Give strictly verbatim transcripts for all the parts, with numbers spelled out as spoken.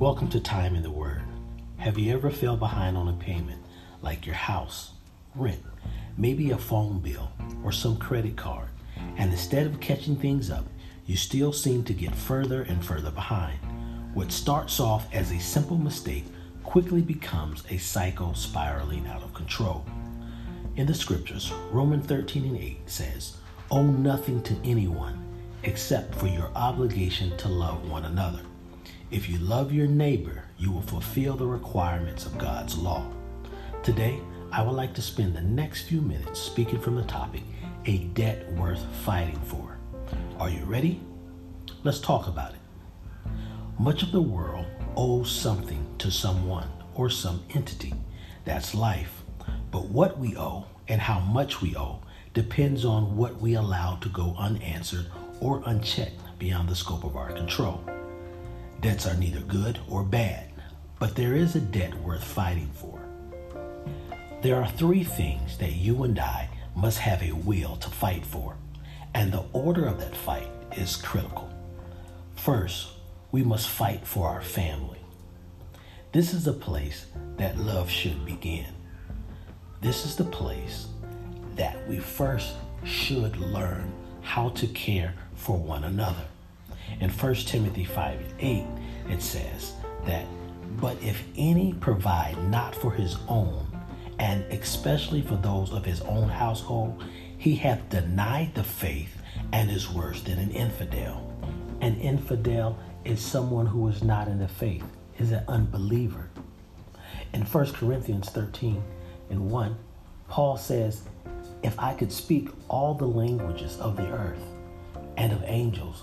Welcome to Time in the Word. Have you ever fell behind on a payment, like your house, rent, maybe a phone bill, or some credit card, and instead of catching things up, you still seem to get further and further behind? What starts off as a simple mistake quickly becomes a cycle spiraling out of control. In the scriptures, Romans thirteen and eight says, "Owe nothing to anyone except for your obligation to love one another. If you love your neighbor, you will fulfill the requirements of God's law." Today, I would like to spend the next few minutes speaking from the topic, a debt worth fighting for. Are you ready? Let's talk about it. Much of the world owes something to someone or some entity. That's life. But what we owe and how much we owe depends on what we allow to go unanswered or unchecked beyond the scope of our control. Debts are neither good or bad, but there is a debt worth fighting for. There are three things that you and I must have a will to fight for, and the order of that fight is critical. First, we must fight for our family. This is the place that love should begin. This is the place that we first should learn how to care for one another. In First Timothy five and eight, it says that, "But if any provide not for his own, and especially for those of his own household, he hath denied the faith and is worse than an infidel." An infidel is someone who is not in the faith, is an unbeliever. In First Corinthians thirteen and one, Paul says, "If I could speak all the languages of the earth and of angels,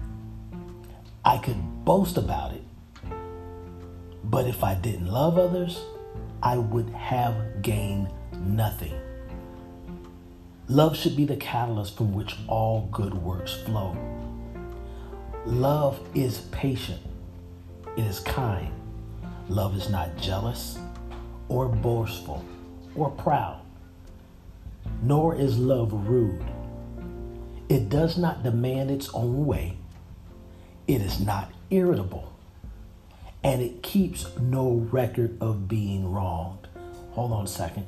I could boast about it. But if I didn't love others, I would have gained nothing." Love should be the catalyst from which all good works flow. Love is patient. It is kind. Love is not jealous or boastful or proud. Nor is love rude. It does not demand its own way. It is not irritable. And it keeps no record of being wronged. Hold on a second.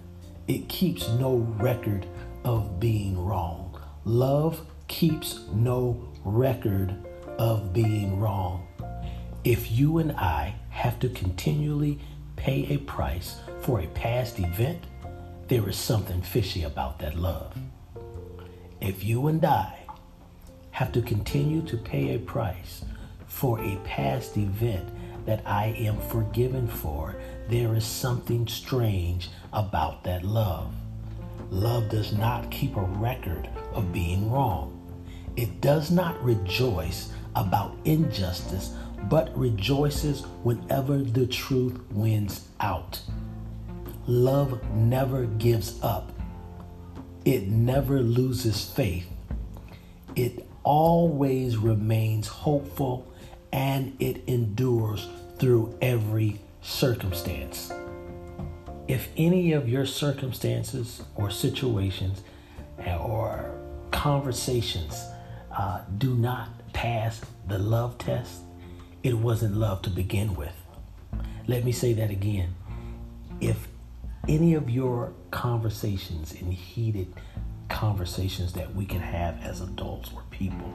It keeps no record of being wrong. Love keeps no record of being wrong. If you and I have to continually pay a price for a past event, there is something fishy about that love. If you and I have to continue to pay a price for a past event that I am forgiven for, there is something strange about that love. Love does not keep a record of being wrong. It does not rejoice about injustice, but rejoices whenever the truth wins out. Love never gives up. It never loses faith. It always remains hopeful, and it endures through every circumstance. If any of your circumstances or situations or conversations uh, do not pass the love test, it wasn't love to begin with. Let me say that again. If any of your conversations and heated conversations that we can have as adults or people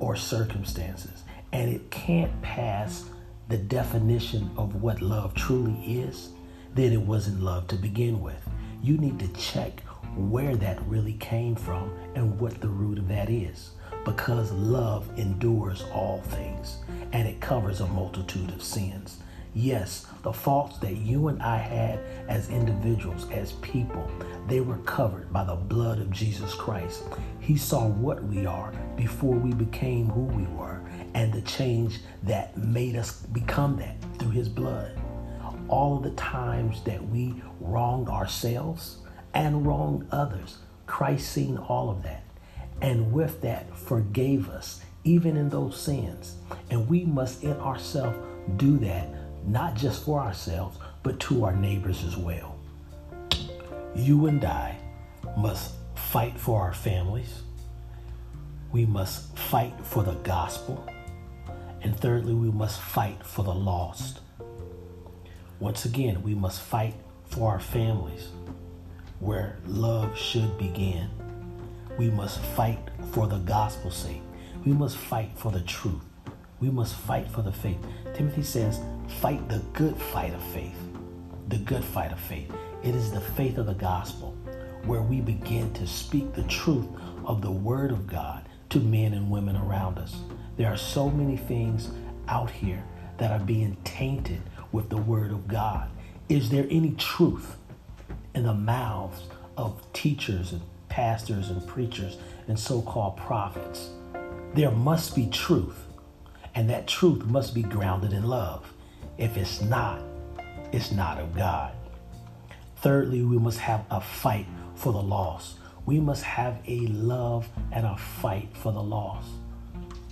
or circumstances, and it can't pass the definition of what love truly is, then it wasn't love to begin with. You need to check where that really came from and what the root of that is, because love endures all things and it covers a multitude of sins. Yes, the faults that you and I had as individuals, as people, they were covered by the blood of Jesus Christ. He saw what we are before we became who we were, and the change that made us become that through his blood. All of the times that we wronged ourselves and wronged others, Christ seen all of that, and with that forgave us, even in those sins. And we must in ourselves do that, not just for ourselves, but to our neighbors as well. You and I must fight for our families. We must fight for the gospel. And thirdly, we must fight for the lost. Once again, we must fight for our families, where love should begin. We must fight for the gospel's sake. We must fight for the truth. We must fight for the faith. Timothy says, fight the good fight of faith. The good fight of faith. It is the faith of the gospel, where we begin to speak the truth of the word of God to men and women around us. There are so many things out here that are being tainted with the word of God. Is there any truth in the mouths of teachers and pastors and preachers and so-called prophets? There must be truth, and that truth must be grounded in love. If it's not, it's not of God. Thirdly, we must have a fight for the lost. We must have a love and a fight for the lost.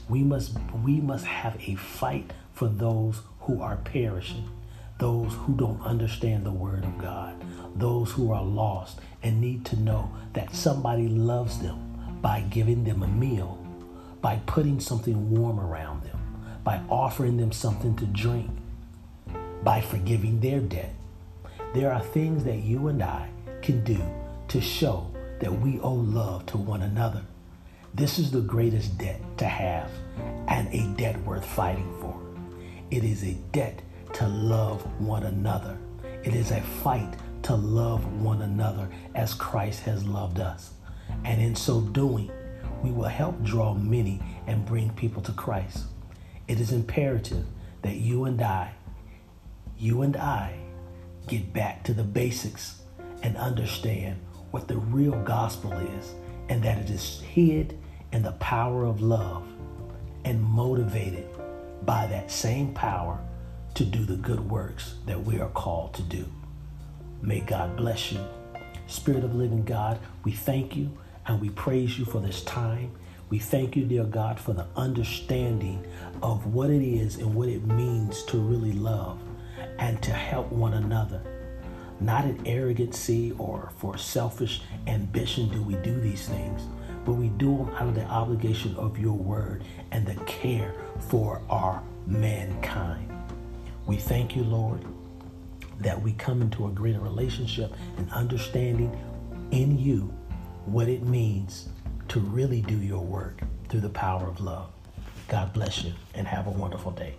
We must, we must have a fight for those who are perishing, those who don't understand the word of God, those who are lost and need to know that somebody loves them by giving them a meal, by putting something warm around them, by offering them something to drink, by forgiving their debt. There are things that you and I can do to show that we owe love to one another. This is the greatest debt to have, and a debt worth fighting for. It is a debt to love one another. It is a fight to love one another as Christ has loved us. And in so doing, we will help draw many and bring people to Christ. It is imperative that you and I, you and I, get back to the basics and understand what the real gospel is, and that it is hid in the power of love and motivated by that same power to do the good works that we are called to do. May God bless you. Spirit of living God, we thank you and we praise you for this time. We thank you, dear God, for the understanding of what it is and what it means to really love and to help one another. Not in arrogancy or for selfish ambition do we do these things, but we do them out of the obligation of your word and the care for our mankind. We thank you, Lord, that we come into a greater relationship and understanding in you what it means to really do your work through the power of love. God bless you and have a wonderful day.